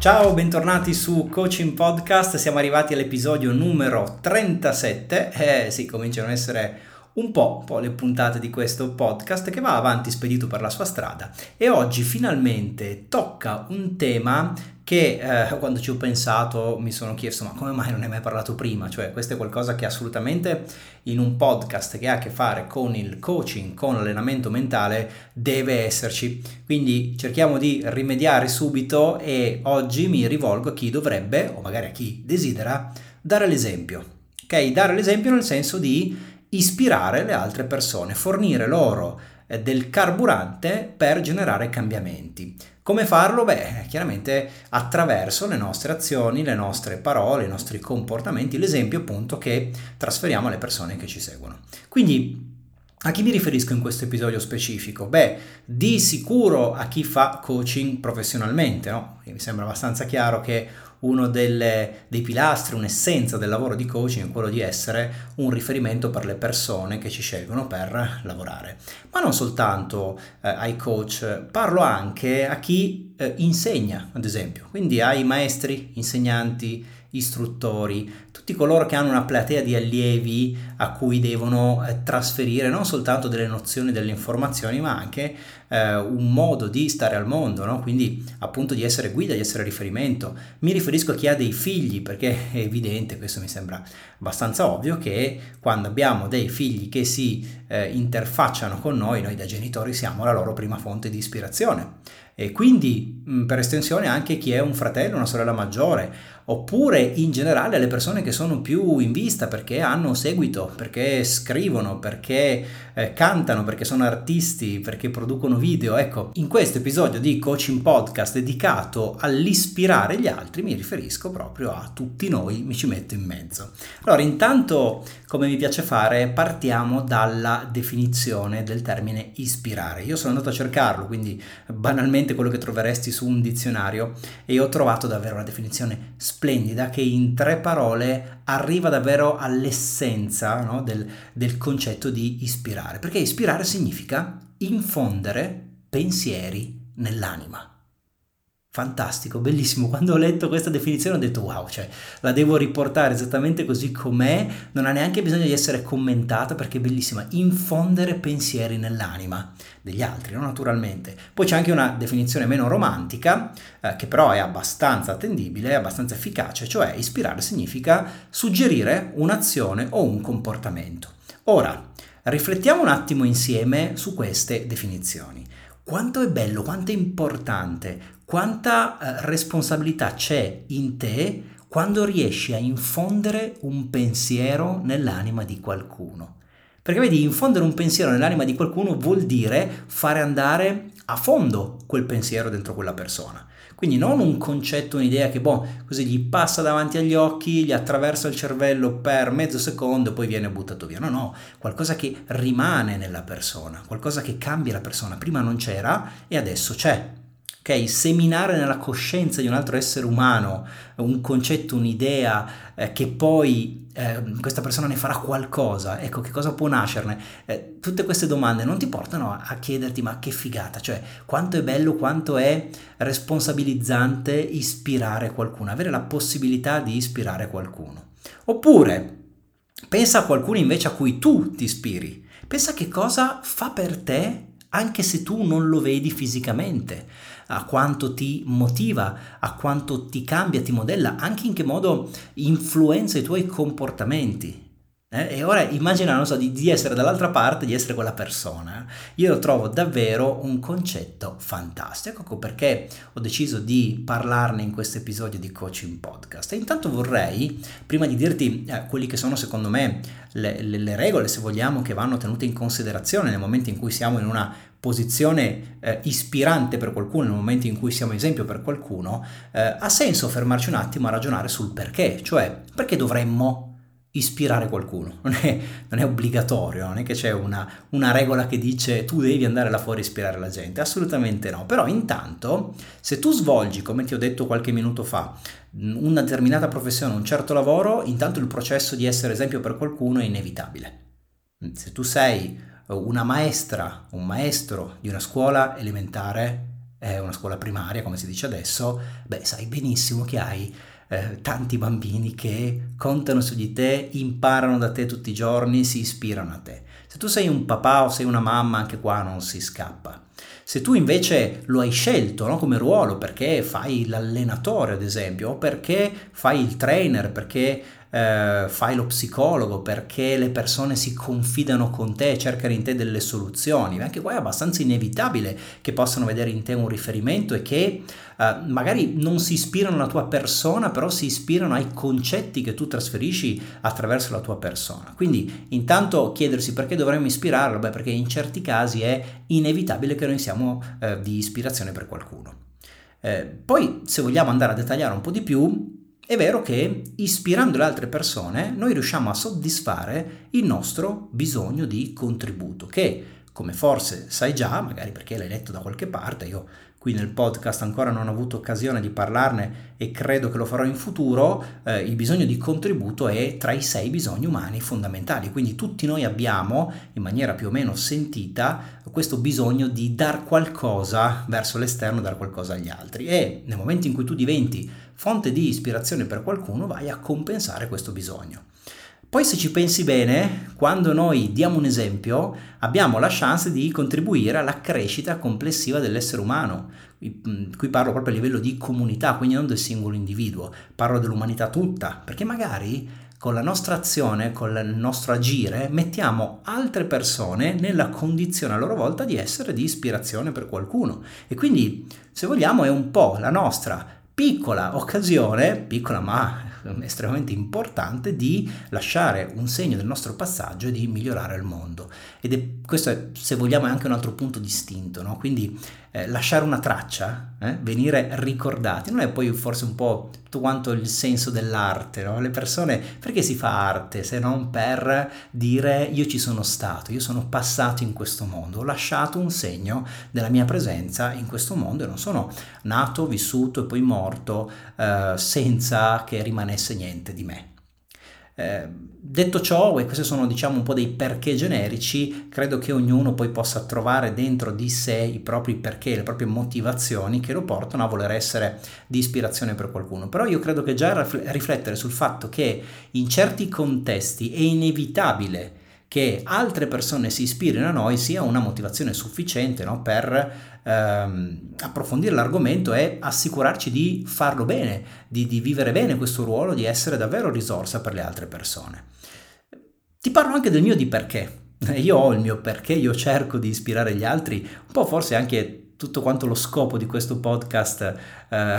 Ciao, bentornati su Coaching Podcast, siamo arrivati all'episodio numero 37, sì, cominciano ad essere un po' le puntate di questo podcast che va avanti spedito per la sua strada, e oggi finalmente tocca un tema che quando ci ho pensato mi sono chiesto ma come mai non ne hai mai parlato prima, cioè questo è qualcosa che assolutamente in un podcast che ha a che fare con il coaching, con l'allenamento mentale deve esserci, quindi cerchiamo di rimediare subito e oggi mi rivolgo a chi dovrebbe o magari a chi desidera dare l'esempio, ok? Dare l'esempio nel senso di ispirare le altre persone, fornire loro del carburante per generare cambiamenti. Come farlo? Beh, chiaramente attraverso le nostre azioni, le nostre parole, i nostri comportamenti, l'esempio appunto che trasferiamo alle persone che ci seguono. Quindi a chi mi riferisco in questo episodio specifico? Beh, di sicuro a chi fa coaching professionalmente, no? Mi sembra abbastanza chiaro che uno dei pilastri, un'essenza del lavoro di coaching è quello di essere un riferimento per le persone che ci scelgono per lavorare. Ma non soltanto ai coach, parlo anche a chi insegna, ad esempio, quindi ai maestri, insegnanti, istruttori, tutti coloro che hanno una platea di allievi a cui devono trasferire non soltanto delle nozioni, delle informazioni, ma anche un modo di stare al mondo, no? Quindi appunto di essere guida, di essere riferimento. Mi riferisco a chi ha dei figli, perché è evidente, questo mi sembra abbastanza ovvio, che quando abbiamo dei figli che si interfacciano con noi da genitori siamo la loro prima fonte di ispirazione. E quindi per estensione anche chi è un fratello, una sorella maggiore, oppure in generale le persone che sono più in vista perché hanno seguito, perché scrivono, perché cantano, perché sono artisti, perché producono video. Ecco, in questo episodio di Coaching Podcast dedicato all'ispirare gli altri mi riferisco proprio a tutti noi, mi ci metto in mezzo. Allora, intanto, come mi piace fare, partiamo dalla definizione del termine ispirare. Io sono andato a cercarlo, quindi banalmente quello che troveresti su un dizionario, e ho trovato davvero una definizione splendida che in 3 parole arriva davvero all'essenza, no, del concetto di ispirare, perché ispirare significa infondere pensieri nell'anima. Fantastico, bellissimo. Quando ho letto questa definizione ho detto wow, cioè la devo riportare esattamente così com'è, non ha neanche bisogno di essere commentata perché è bellissima. Infondere pensieri nell'anima degli altri, no? Naturalmente. Poi c'è anche una definizione meno romantica che però è abbastanza attendibile, è abbastanza efficace, cioè ispirare significa suggerire un'azione o un comportamento. Ora, riflettiamo un attimo insieme su queste definizioni. Quanto è bello, quanto è importante, quanta responsabilità c'è in te quando riesci a infondere un pensiero nell'anima di qualcuno. Perché vedi, infondere un pensiero nell'anima di qualcuno vuol dire fare andare a fondo quel pensiero dentro quella persona. Quindi non un concetto, un'idea che così gli passa davanti agli occhi, gli attraversa il cervello per mezzo secondo e poi viene buttato via. No, qualcosa che rimane nella persona, qualcosa che cambia la persona. Prima non c'era e adesso c'è. Ok, seminare nella coscienza di un altro essere umano un concetto, un'idea che poi questa persona ne farà qualcosa, ecco che cosa può nascerne. Tutte queste domande non ti portano a chiederti ma che figata, cioè quanto è bello, quanto è responsabilizzante ispirare qualcuno, avere la possibilità di ispirare qualcuno. Oppure pensa a qualcuno invece a cui tu ti ispiri, pensa che cosa fa per te anche se tu non lo vedi fisicamente, a quanto ti motiva, a quanto ti cambia, ti modella, anche in che modo influenza i tuoi comportamenti. E ora immagina, non so, di essere dall'altra parte, di essere quella persona. Io lo trovo davvero un concetto fantastico, ecco perché ho deciso di parlarne in questo episodio di Coaching Podcast. E intanto vorrei, prima di dirti quelli che sono secondo me le regole, se vogliamo, che vanno tenute in considerazione nel momento in cui siamo in una posizione ispirante per qualcuno, nel momento in cui siamo esempio per qualcuno, ha senso fermarci un attimo a ragionare sul perché, cioè perché dovremmo ispirare qualcuno. Non è obbligatorio, non è che c'è una regola che dice tu devi andare là fuori a ispirare la gente, assolutamente no, però intanto se tu svolgi, come ti ho detto qualche minuto fa, una determinata professione, un certo lavoro, intanto il processo di essere esempio per qualcuno è inevitabile. Se tu sei una maestra, un maestro di una scuola elementare, una scuola primaria, come si dice adesso, beh, sai benissimo che hai tanti bambini che contano su di te, imparano da te tutti i giorni, si ispirano a te. Se tu sei un papà o sei una mamma, anche qua non si scappa. Se tu invece lo hai scelto, no, come ruolo, perché fai l'allenatore ad esempio, o perché fai il trainer, perché fai lo psicologo, perché le persone si confidano con te, cercano in te delle soluzioni, anche qua è abbastanza inevitabile che possano vedere in te un riferimento e che magari non si ispirano alla tua persona, però si ispirano ai concetti che tu trasferisci attraverso la tua persona. Quindi intanto chiedersi perché dovremmo ispirarlo, beh, perché in certi casi è inevitabile che noi siamo di ispirazione per qualcuno. Poi, se vogliamo andare a dettagliare un po' di più, è vero che ispirando le altre persone noi riusciamo a soddisfare il nostro bisogno di contributo, che, come forse sai già, magari perché l'hai letto da qualche parte, io qui nel podcast ancora non ho avuto occasione di parlarne e credo che lo farò in futuro, il bisogno di contributo è tra i 6 bisogni umani fondamentali, quindi tutti noi abbiamo in maniera più o meno sentita questo bisogno di dar qualcosa verso l'esterno, dar qualcosa agli altri, e nel momento in cui tu diventi fonte di ispirazione per qualcuno vai a compensare questo bisogno. Poi, se ci pensi bene, quando noi diamo un esempio abbiamo la chance di contribuire alla crescita complessiva dell'essere umano. Qui parlo proprio a livello di comunità, quindi non del singolo individuo, parlo dell'umanità tutta, perché magari con la nostra azione, con il nostro agire, mettiamo altre persone nella condizione a loro volta di essere di ispirazione per qualcuno. E quindi, se vogliamo, è un po' la nostra piccola occasione, piccola ma estremamente importante, di lasciare un segno del nostro passaggio e di migliorare il mondo. Ed è questo, è, se vogliamo, è anche un altro punto distinto, no? Quindi lasciare una traccia, venire ricordati, non è poi forse un po' tutto quanto il senso dell'arte, no? Le persone, perché si fa arte se non per dire io ci sono stato, io sono passato in questo mondo, ho lasciato un segno della mia presenza in questo mondo e non sono nato, vissuto e poi morto senza che rimanesse niente di me. Detto ciò, e questi sono, diciamo, un po' dei perché generici, credo che ognuno poi possa trovare dentro di sé i propri perché, le proprie motivazioni che lo portano a voler essere di ispirazione per qualcuno. Però io credo che già riflettere sul fatto che in certi contesti è inevitabile che altre persone si ispirino a noi sia una motivazione sufficiente, no, per approfondire l'argomento e assicurarci di farlo bene, di vivere bene questo ruolo, di essere davvero risorsa per le altre persone. Ti parlo anche del mio di perché. Io ho il mio perché, io cerco di ispirare gli altri, un po' forse anche tutto quanto lo scopo di questo podcast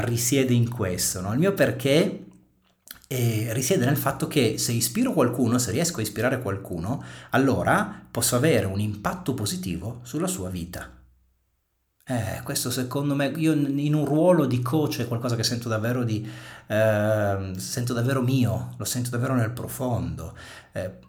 risiede in questo, no? Il mio perché risiede nel fatto che se ispiro qualcuno, se riesco a ispirare qualcuno, allora posso avere un impatto positivo sulla sua vita. Questo, secondo me, io in un ruolo di coach è qualcosa che sento davvero sento davvero mio, lo sento davvero nel profondo.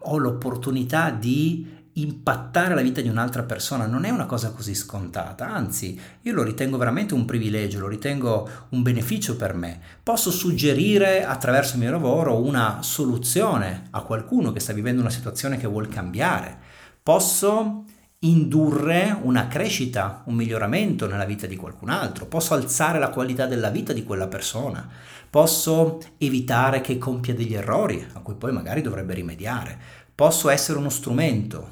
Ho l'opportunità di impattare la vita di un'altra persona, non è una cosa così scontata, anzi io lo ritengo veramente un privilegio, lo ritengo un beneficio per me. Posso suggerire attraverso il mio lavoro una soluzione a qualcuno che sta vivendo una situazione che vuol cambiare, posso indurre una crescita, un miglioramento nella vita di qualcun altro, posso alzare la qualità della vita di quella persona, posso evitare che compia degli errori a cui poi magari dovrebbe rimediare. Posso essere uno strumento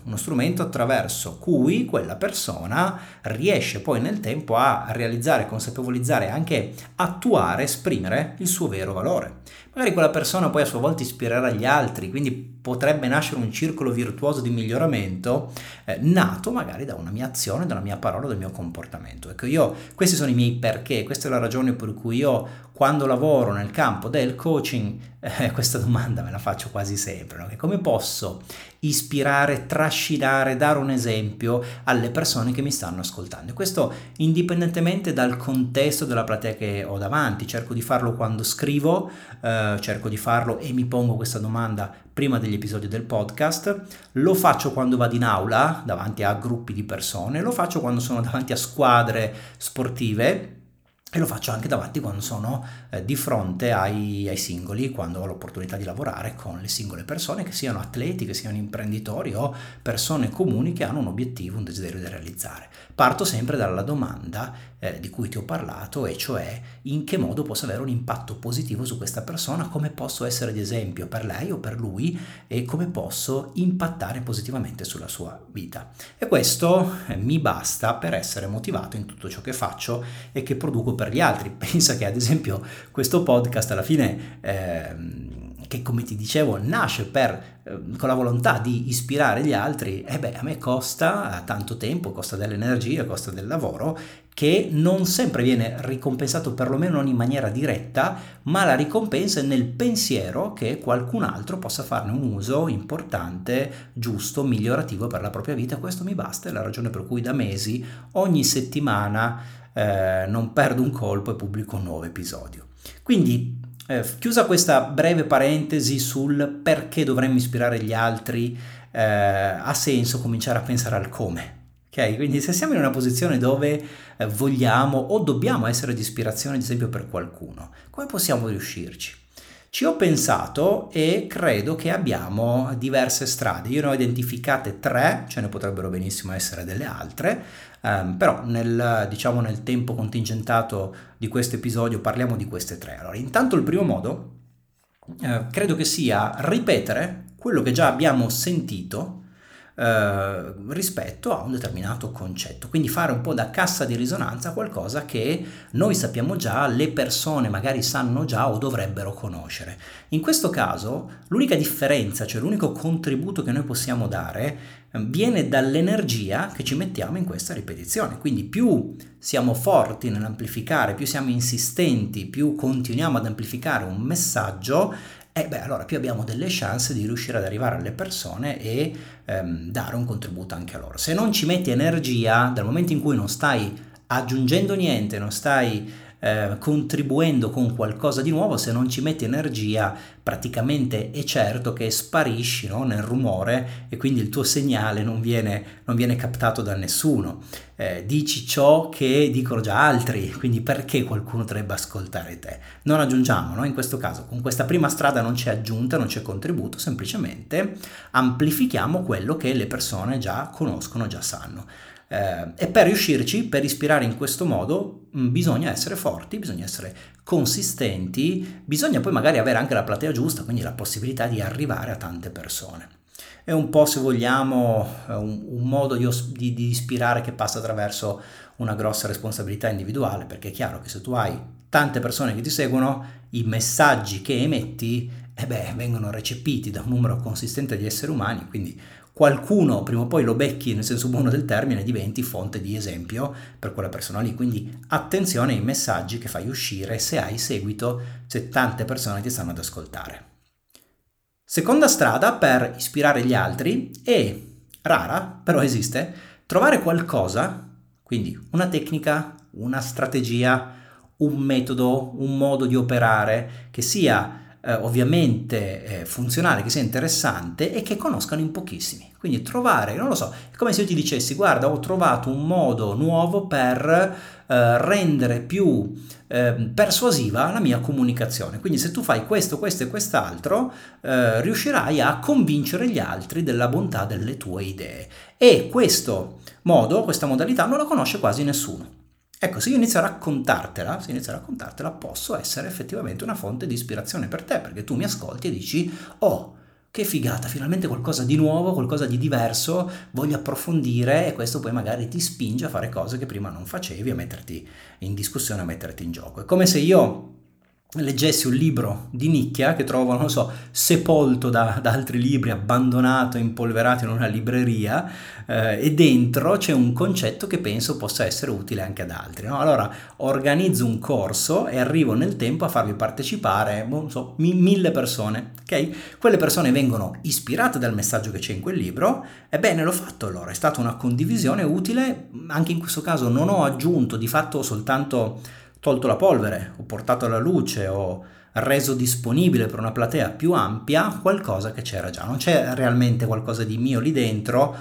attraverso cui quella persona riesce poi nel tempo a realizzare, consapevolizzare, anche attuare, esprimere il suo vero valore. Magari quella persona poi a sua volta ispirerà gli altri, quindi potrebbe nascere un circolo virtuoso di miglioramento nato magari da una mia azione, da una mia parola, dal mio comportamento. Ecco, questi sono i miei perché, questa è la ragione per cui io, quando lavoro nel campo del coaching, questa domanda me la faccio quasi sempre, no? Che come posso ispirare, trascinare, dare un esempio alle persone che mi stanno ascoltando? Questo indipendentemente dal contesto della platea che ho davanti. Cerco di farlo quando scrivo, cerco di farlo e mi pongo questa domanda prima degli episodi del podcast, lo faccio quando vado in aula davanti a gruppi di persone, lo faccio quando sono davanti a squadre sportive, E lo faccio anche davanti quando sono di fronte ai singoli, quando ho l'opportunità di lavorare con le singole persone, che siano atleti, che siano imprenditori o persone comuni che hanno un obiettivo, un desiderio da realizzare. Parto sempre dalla domanda di cui ti ho parlato, e cioè in che modo posso avere un impatto positivo su questa persona, come posso essere di esempio per lei o per lui e come posso impattare positivamente sulla sua vita. E questo mi basta per essere motivato in tutto ciò che faccio e che produco per gli altri. Pensa che ad esempio questo podcast alla fine, che come ti dicevo nasce con la volontà di ispirare gli altri, a me costa tanto tempo, costa dell'energia, costa del lavoro, che non sempre viene ricompensato, perlomeno non in maniera diretta, ma la ricompensa è nel pensiero che qualcun altro possa farne un uso importante, giusto, migliorativo per la propria vita. Questo mi basta, è la ragione per cui da mesi ogni settimana non perdo un colpo e pubblico un nuovo episodio. Quindi chiusa questa breve parentesi sul perché dovremmo ispirare gli altri, ha senso cominciare a pensare al come. Ok, quindi se siamo in una posizione dove vogliamo o dobbiamo essere di ispirazione, ad esempio per qualcuno, come possiamo riuscirci? Ci ho pensato e credo che abbiamo diverse strade. Io ne ho identificate 3, ce ne potrebbero benissimo essere delle altre, però nel tempo contingentato di questo episodio parliamo di queste 3. Allora, intanto il primo modo credo che sia ripetere quello che già abbiamo sentito rispetto a un determinato concetto, quindi fare un po' da cassa di risonanza qualcosa che noi sappiamo già, le persone magari sanno già o dovrebbero conoscere. In questo caso l'unica differenza, cioè l'unico contributo che noi possiamo dare, viene dall'energia che ci mettiamo in questa ripetizione. Quindi più siamo forti nell'amplificare, più siamo insistenti, più continuiamo ad amplificare un messaggio, allora più abbiamo delle chance di riuscire ad arrivare alle persone e dare un contributo anche a loro. Se non ci metti energia, dal momento in cui non stai aggiungendo niente, non stai contribuendo con qualcosa di nuovo, se non ci metti energia, praticamente è certo che sparisci, no, nel rumore, e quindi il tuo segnale non viene captato da nessuno. Dici ciò che dicono già altri, quindi perché qualcuno dovrebbe ascoltare te? Non aggiungiamo, no? In questo caso con questa prima strada non c'è aggiunta, non c'è contributo, semplicemente amplifichiamo quello che le persone già conoscono, già sanno. E per riuscirci, per ispirare in questo modo, bisogna essere forti, bisogna essere consistenti, bisogna poi magari avere anche la platea giusta, quindi la possibilità di arrivare a tante persone. È un po', se vogliamo, un modo di ispirare che passa attraverso una grossa responsabilità individuale, perché è chiaro che se tu hai tante persone che ti seguono, i messaggi che emetti vengono recepiti da un numero consistente di esseri umani, quindi qualcuno prima o poi lo becchi, nel senso buono del termine, diventi fonte di esempio per quella persona lì. Quindi attenzione ai messaggi che fai uscire, se hai seguito, se tante persone ti stanno ad ascoltare. Seconda strada per ispirare gli altri è rara, però esiste: trovare qualcosa, quindi una tecnica, una strategia, un metodo, un modo di operare che sia ovviamente funzionale, che sia interessante e che conoscano in pochissimi. Quindi trovare, non lo so, è come se io ti dicessi: guarda, ho trovato un modo nuovo per rendere più persuasiva la mia comunicazione, quindi se tu fai questo, questo e quest'altro, riuscirai a convincere gli altri della bontà delle tue idee. E questo modo, questa modalità non la conosce quasi nessuno. Ecco, se inizio a raccontartela, posso essere effettivamente una fonte di ispirazione per te, perché tu mi ascolti e dici: oh, che figata, finalmente qualcosa di nuovo, qualcosa di diverso, voglio approfondire, e questo poi magari ti spinge a fare cose che prima non facevi, a metterti in discussione, a metterti in gioco. È come se io leggessi un libro di nicchia che trovo, non lo so, sepolto da altri libri, abbandonato, impolverato in una libreria, e dentro c'è un concetto che penso possa essere utile anche ad altri, no? Allora organizzo un corso e arrivo nel tempo a farvi partecipare, non so, 1000 persone, ok? Quelle persone vengono ispirate dal messaggio che c'è in quel libro. Ebbene, l'ho fatto allora, è stata una condivisione utile, anche in questo caso non ho aggiunto, di fatto ho soltanto tolto la polvere, ho portato alla luce, ho reso disponibile per una platea più ampia qualcosa che c'era già. Non c'è realmente qualcosa di mio lì dentro,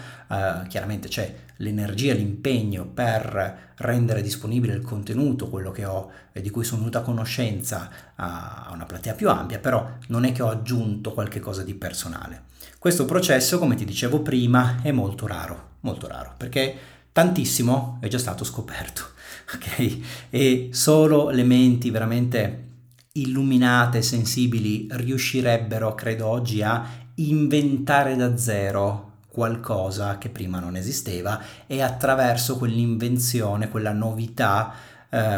chiaramente c'è l'energia, l'impegno per rendere disponibile il contenuto, quello che ho e di cui sono venuta a conoscenza, a una platea più ampia, però non è che ho aggiunto qualche cosa di personale. Questo processo, come ti dicevo prima, è molto raro, perché tantissimo è già stato scoperto, ok? E solo le menti veramente illuminate, sensibili, riuscirebbero, credo, oggi a inventare da zero qualcosa che prima non esisteva, e attraverso quell'invenzione, quella novità,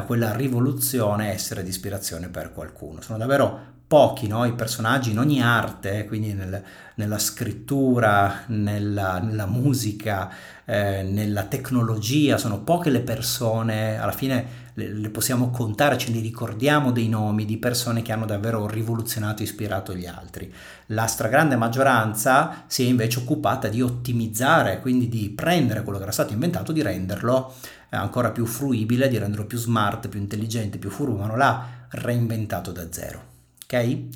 quella rivoluzione, essere di ispirazione per qualcuno. Sono davvero pochi, no? I personaggi in ogni arte, quindi nella scrittura, nella musica, nella tecnologia, sono poche le persone, alla fine le possiamo contare, ce ne ricordiamo dei nomi di persone che hanno davvero rivoluzionato e ispirato gli altri. La stragrande maggioranza si è invece occupata di ottimizzare, quindi di prendere quello che era stato inventato, di renderlo ancora più fruibile, di renderlo più smart, più intelligente, più furumano, l'ha reinventato da zero. Okay?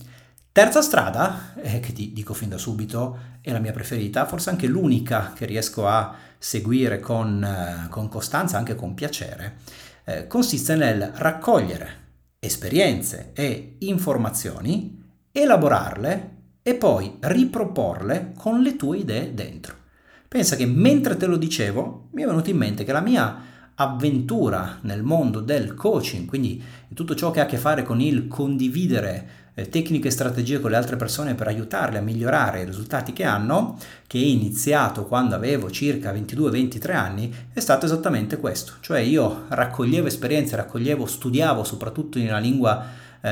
Terza strada, che ti dico fin da subito è la mia preferita, forse anche l'unica che riesco a seguire con costanza, anche con piacere, consiste nel raccogliere esperienze e informazioni, elaborarle e poi riproporle con le tue idee dentro. Pensa che mentre te lo dicevo mi è venuto in mente che la mia avventura nel mondo del coaching, quindi tutto ciò che ha a che fare con il condividere tecniche e strategie con le altre persone per aiutarle a migliorare i risultati che hanno, che è iniziato quando avevo circa 22-23 anni, è stato esattamente questo. Cioè io raccoglievo esperienze, studiavo soprattutto in una lingua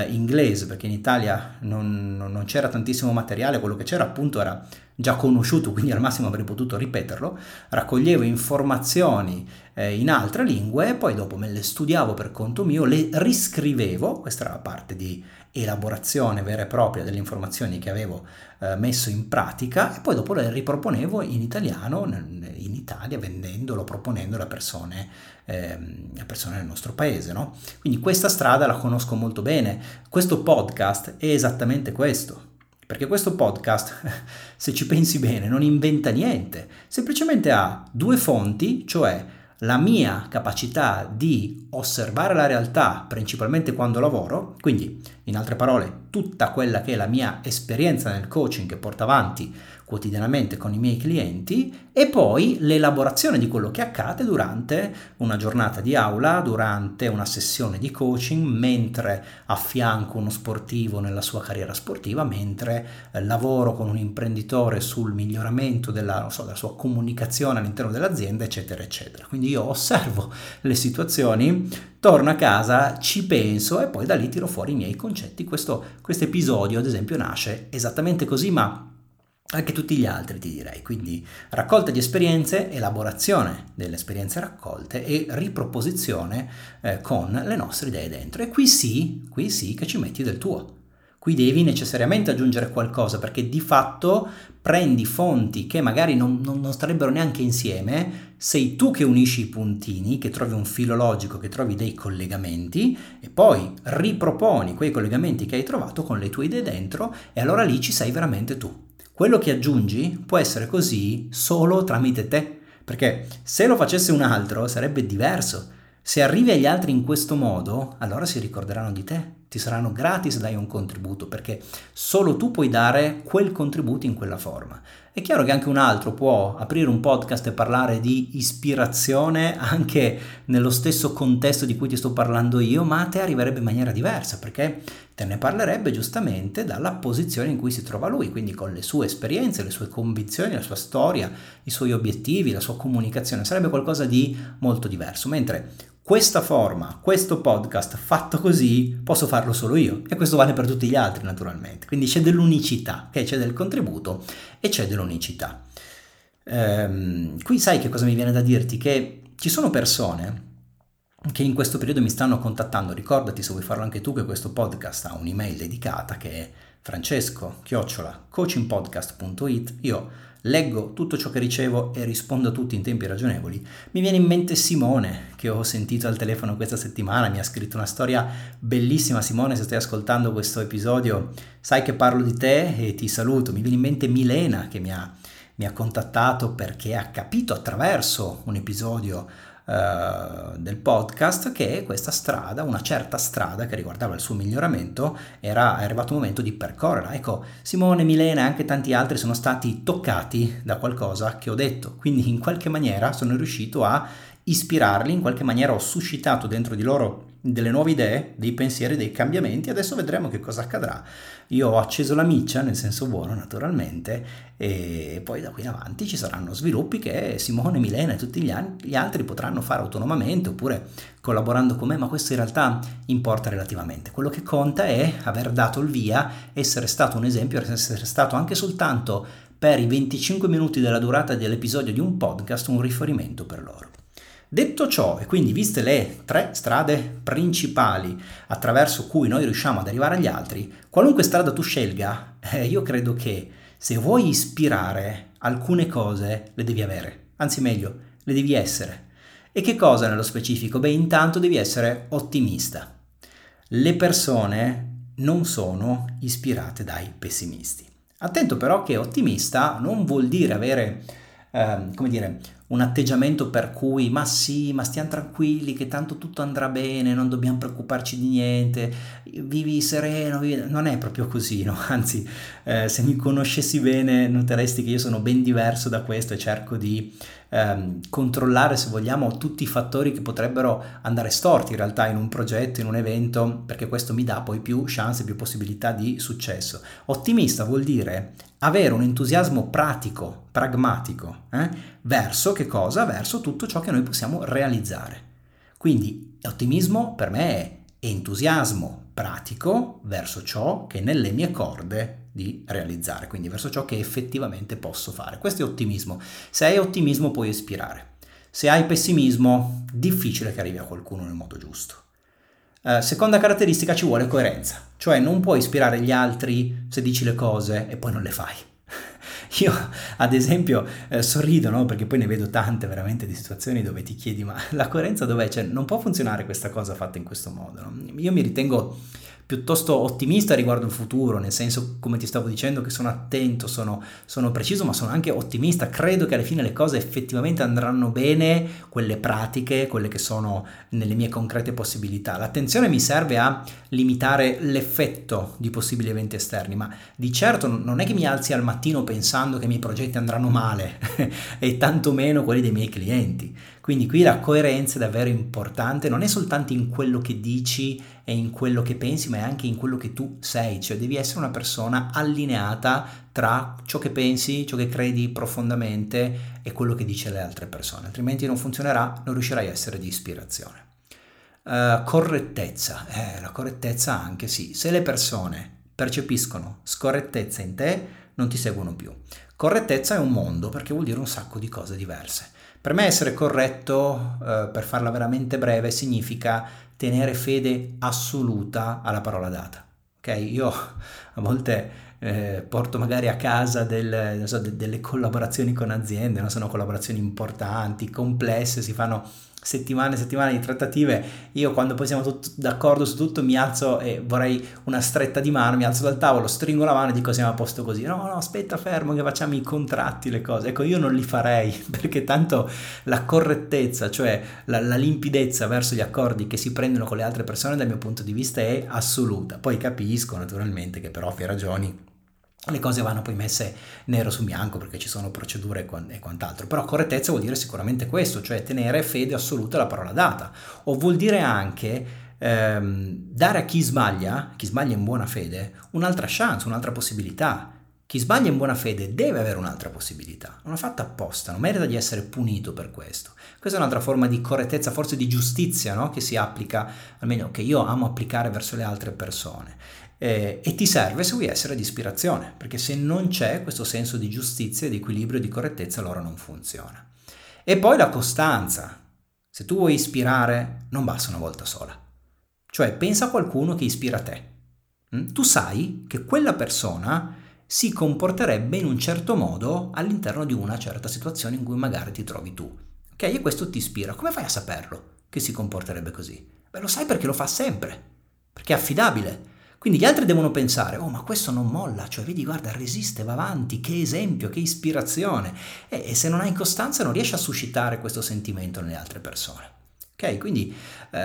inglese, perché in Italia non c'era tantissimo materiale, quello che c'era appunto era già conosciuto, quindi al massimo avrei potuto ripeterlo. Raccoglievo informazioni in altre lingue e poi dopo me le studiavo per conto mio, le riscrivevo, questa era la parte di elaborazione vera e propria delle informazioni che avevo messo in pratica, e poi dopo le riproponevo in italiano in Italia, vendendolo, proponendolo a persone nel nostro paese, no? Quindi questa strada la conosco molto bene. Questo podcast è esattamente questo, perché questo podcast, se ci pensi bene, non inventa niente, semplicemente ha due fonti, cioè la mia capacità di osservare la realtà, principalmente quando lavoro, quindi in altre parole tutta quella che è la mia esperienza nel coaching che porto avanti quotidianamente con i miei clienti, e poi l'elaborazione di quello che accade durante una giornata di aula, durante una sessione di coaching, mentre affianco uno sportivo nella sua carriera sportiva, mentre lavoro con un imprenditore sul miglioramento della sua comunicazione all'interno dell'azienda, eccetera eccetera. Quindi io osservo le situazioni, torno a casa, ci penso e poi da lì tiro fuori i miei concetti. Questo episodio ad esempio nasce esattamente così, ma anche tutti gli altri, ti direi. Quindi raccolta di esperienze, elaborazione delle esperienze raccolte e riproposizione con le nostre idee dentro. E qui sì che ci metti del tuo. Qui devi necessariamente aggiungere qualcosa, perché di fatto prendi fonti che magari non starebbero neanche insieme, sei tu che unisci i puntini, che trovi un filo logico, che trovi dei collegamenti e poi riproponi quei collegamenti che hai trovato con le tue idee dentro, e allora lì ci sei veramente tu. Quello che aggiungi può essere così solo tramite te, perché se lo facesse un altro sarebbe diverso. Se arrivi agli altri in questo modo, allora si ricorderanno di te, ti saranno grati se dai un contributo, perché solo tu puoi dare quel contributo in quella forma. È chiaro che anche un altro può aprire un podcast e parlare di ispirazione anche nello stesso contesto di cui ti sto parlando io, ma a te arriverebbe in maniera diversa, perché te ne parlerebbe giustamente dalla posizione in cui si trova lui, quindi con le sue esperienze, le sue convinzioni, la sua storia, i suoi obiettivi, la sua comunicazione. Sarebbe qualcosa di molto diverso, mentre questa forma, questo podcast fatto così, posso farlo solo io, e questo vale per tutti gli altri naturalmente. Quindi c'è dell'unicità, okay? C'è del contributo e c'è dell'unicità. Qui sai che cosa mi viene da dirti? Che ci sono persone che in questo periodo mi stanno contattando. Ricordati, se vuoi farlo anche tu, che questo podcast ha un'email dedicata che è francesco@coachingpodcast.it. Io leggo tutto ciò che ricevo e rispondo a tutti in tempi ragionevoli, mi viene in mente Simone, che ho sentito al telefono questa settimana, mi ha scritto una storia bellissima. Simone, se stai ascoltando questo episodio, sai che parlo di te e ti saluto. Mi viene in mente Milena, che mi ha contattato perché ha capito attraverso un episodio del podcast che questa strada, una certa strada che riguardava il suo miglioramento, è arrivato il momento di percorrerla. Ecco, Simone, Milena e anche tanti altri sono stati toccati da qualcosa che ho detto, quindi in qualche maniera sono riuscito a ispirarli, in qualche maniera ho suscitato dentro di loro delle nuove idee, dei pensieri, dei cambiamenti. Adesso vedremo che cosa accadrà. Io ho acceso la miccia, nel senso buono naturalmente, e poi da qui in avanti ci saranno sviluppi che Simone, Milena e tutti gli altri potranno fare autonomamente oppure collaborando con me, ma questo in realtà importa relativamente. Quello che conta è aver dato il via, essere stato un esempio, essere stato anche soltanto per i 25 minuti della durata dell'episodio di un podcast un riferimento per loro. Detto ciò, e quindi viste le tre strade principali attraverso cui noi riusciamo ad arrivare agli altri, qualunque strada tu scelga, io credo che se vuoi ispirare alcune cose le devi avere, anzi meglio, le devi essere. E che cosa nello specifico? Beh, intanto devi essere ottimista. Le persone non sono ispirate dai pessimisti. Attento però che ottimista non vuol dire avere, un atteggiamento per cui ma sì, ma stiamo tranquilli che tanto tutto andrà bene, non dobbiamo preoccuparci di niente, vivi sereno, non è proprio così, no? Anzi, se mi conoscessi bene noteresti che io sono ben diverso da questo e cerco di controllare, se vogliamo, tutti i fattori che potrebbero andare storti in realtà in un progetto, in un evento, perché questo mi dà poi più chance, più possibilità di successo. Ottimista vuol dire avere un entusiasmo pratico, pragmatico, verso che cosa? Verso tutto ciò che noi possiamo realizzare. Quindi ottimismo per me è entusiasmo pratico verso ciò che è nelle mie corde di realizzare, quindi verso ciò che effettivamente posso fare. Questo è ottimismo. Se hai ottimismo puoi ispirare. Se hai pessimismo, difficile che arrivi a qualcuno nel modo giusto. Seconda caratteristica, ci vuole coerenza, cioè non puoi ispirare gli altri se dici le cose e poi non le fai. Io ad esempio sorrido, no? Perché poi ne vedo tante veramente di situazioni dove ti chiedi ma la coerenza dov'è? Cioè, non può funzionare questa cosa fatta in questo modo, no? Io mi ritengo piuttosto ottimista riguardo il futuro, nel senso, come ti stavo dicendo, che sono attento, sono preciso, ma sono anche ottimista. Credo che alla fine le cose effettivamente andranno bene, quelle pratiche, quelle che sono nelle mie concrete possibilità. L'attenzione mi serve a limitare l'effetto di possibili eventi esterni, ma di certo non è che mi alzi al mattino pensando che i miei progetti andranno male e tantomeno quelli dei miei clienti. Quindi qui la coerenza è davvero importante, non è soltanto in quello che dici e in quello che pensi, ma è anche in quello che tu sei, cioè devi essere una persona allineata tra ciò che pensi, ciò che credi profondamente e quello che dice le altre persone, altrimenti non funzionerà, non riuscirai a essere di ispirazione. Correttezza, la correttezza anche sì, se le persone percepiscono scorrettezza in te non ti seguono più. Correttezza è un mondo perché vuol dire un sacco di cose diverse. Per me essere corretto, per farla veramente breve, significa tenere fede assoluta alla parola data. Ok? Io a volte porto magari a casa delle collaborazioni con aziende, no? Sono collaborazioni importanti, complesse, si fanno settimane e settimane di trattative. Io quando poi siamo tutti d'accordo su tutto mi alzo e vorrei una stretta di mano, mi alzo dal tavolo, stringo la mano e dico siamo a posto così. No, aspetta, fermo, che facciamo i contratti, le cose. Ecco, io non li farei, perché tanto la correttezza, cioè la limpidezza verso gli accordi che si prendono con le altre persone dal mio punto di vista è assoluta. Poi capisco naturalmente che per ovvie ragioni le cose vanno poi messe nero su bianco perché ci sono procedure e quant'altro, però correttezza vuol dire sicuramente questo, cioè tenere fede assoluta alla parola data, o vuol dire anche dare a chi sbaglia in buona fede un'altra chance, un'altra possibilità. Chi sbaglia in buona fede deve avere un'altra possibilità, non l'ha fatta apposta, non merita di essere punito per questo. Questa è un'altra forma di correttezza, forse di giustizia, no? Che si applica, almeno che io amo applicare verso le altre persone. E ti serve se vuoi essere di ispirazione, perché se non c'è questo senso di giustizia, di equilibrio, di correttezza, allora non funziona. E poi la costanza. Se tu vuoi ispirare, non basta una volta sola. Cioè pensa a qualcuno che ispira te. Tu sai che quella persona si comporterebbe in un certo modo all'interno di una certa situazione in cui magari ti trovi tu. Ok? E questo ti ispira. Come fai a saperlo che si comporterebbe così? Beh, lo sai perché lo fa sempre, perché è affidabile. Quindi gli altri devono pensare, oh, ma questo non molla, cioè vedi, guarda, resiste, va avanti, che esempio, che ispirazione. E se non hai costanza non riesci a suscitare questo sentimento nelle altre persone. Ok, quindi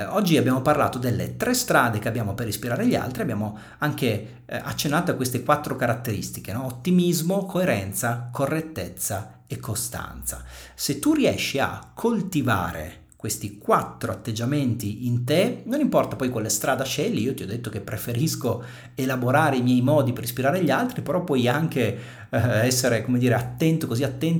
oggi abbiamo parlato delle 3 strade che abbiamo per ispirare gli altri, abbiamo anche accennato a queste 4 caratteristiche, no? Ottimismo, coerenza, correttezza e costanza. Se tu riesci a coltivare questi 4 atteggiamenti in te, non importa poi quale strada scegli, io ti ho detto che preferisco elaborare i miei modi per ispirare gli altri, però puoi anche essere, come dire, attento,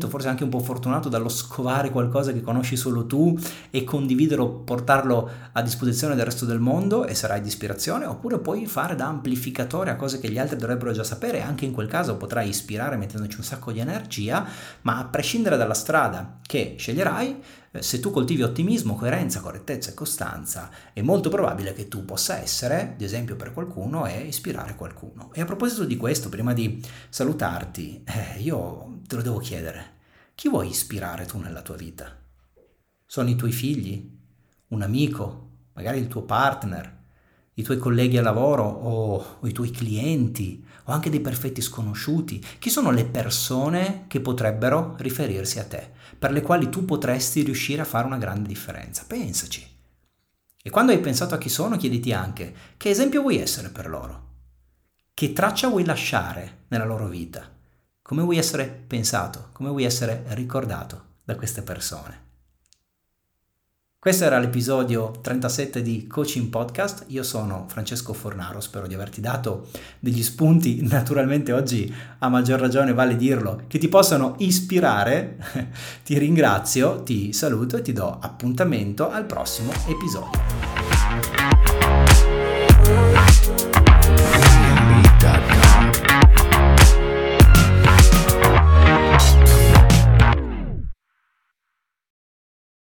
forse anche un po' fortunato dallo scovare qualcosa che conosci solo tu e condividerlo, portarlo a disposizione del resto del mondo e sarai di ispirazione, oppure puoi fare da amplificatore a cose che gli altri dovrebbero già sapere, anche in quel caso potrai ispirare mettendoci un sacco di energia, ma a prescindere dalla strada che sceglierai, se tu coltivi ottimismo, coerenza, correttezza e costanza, è molto probabile che tu possa essere, ad esempio, per qualcuno e ispirare qualcuno. E a proposito di questo, prima di salutarti, io te lo devo chiedere, chi vuoi ispirare tu nella tua vita? Sono i tuoi figli? Un amico? Magari il tuo partner? I tuoi colleghi al lavoro o i tuoi clienti o anche dei perfetti sconosciuti? Chi sono le persone che potrebbero riferirsi a te, per le quali tu potresti riuscire a fare una grande differenza? Pensaci. E quando hai pensato a chi sono, chiediti anche che esempio vuoi essere per loro, che traccia vuoi lasciare nella loro vita, come vuoi essere pensato, come vuoi essere ricordato da queste persone. Questo era l'episodio 37 di Coaching Podcast, io sono Francesco Fornaro, spero di averti dato degli spunti, naturalmente oggi a maggior ragione vale dirlo, che ti possano ispirare, ti ringrazio, ti saluto e ti do appuntamento al prossimo episodio.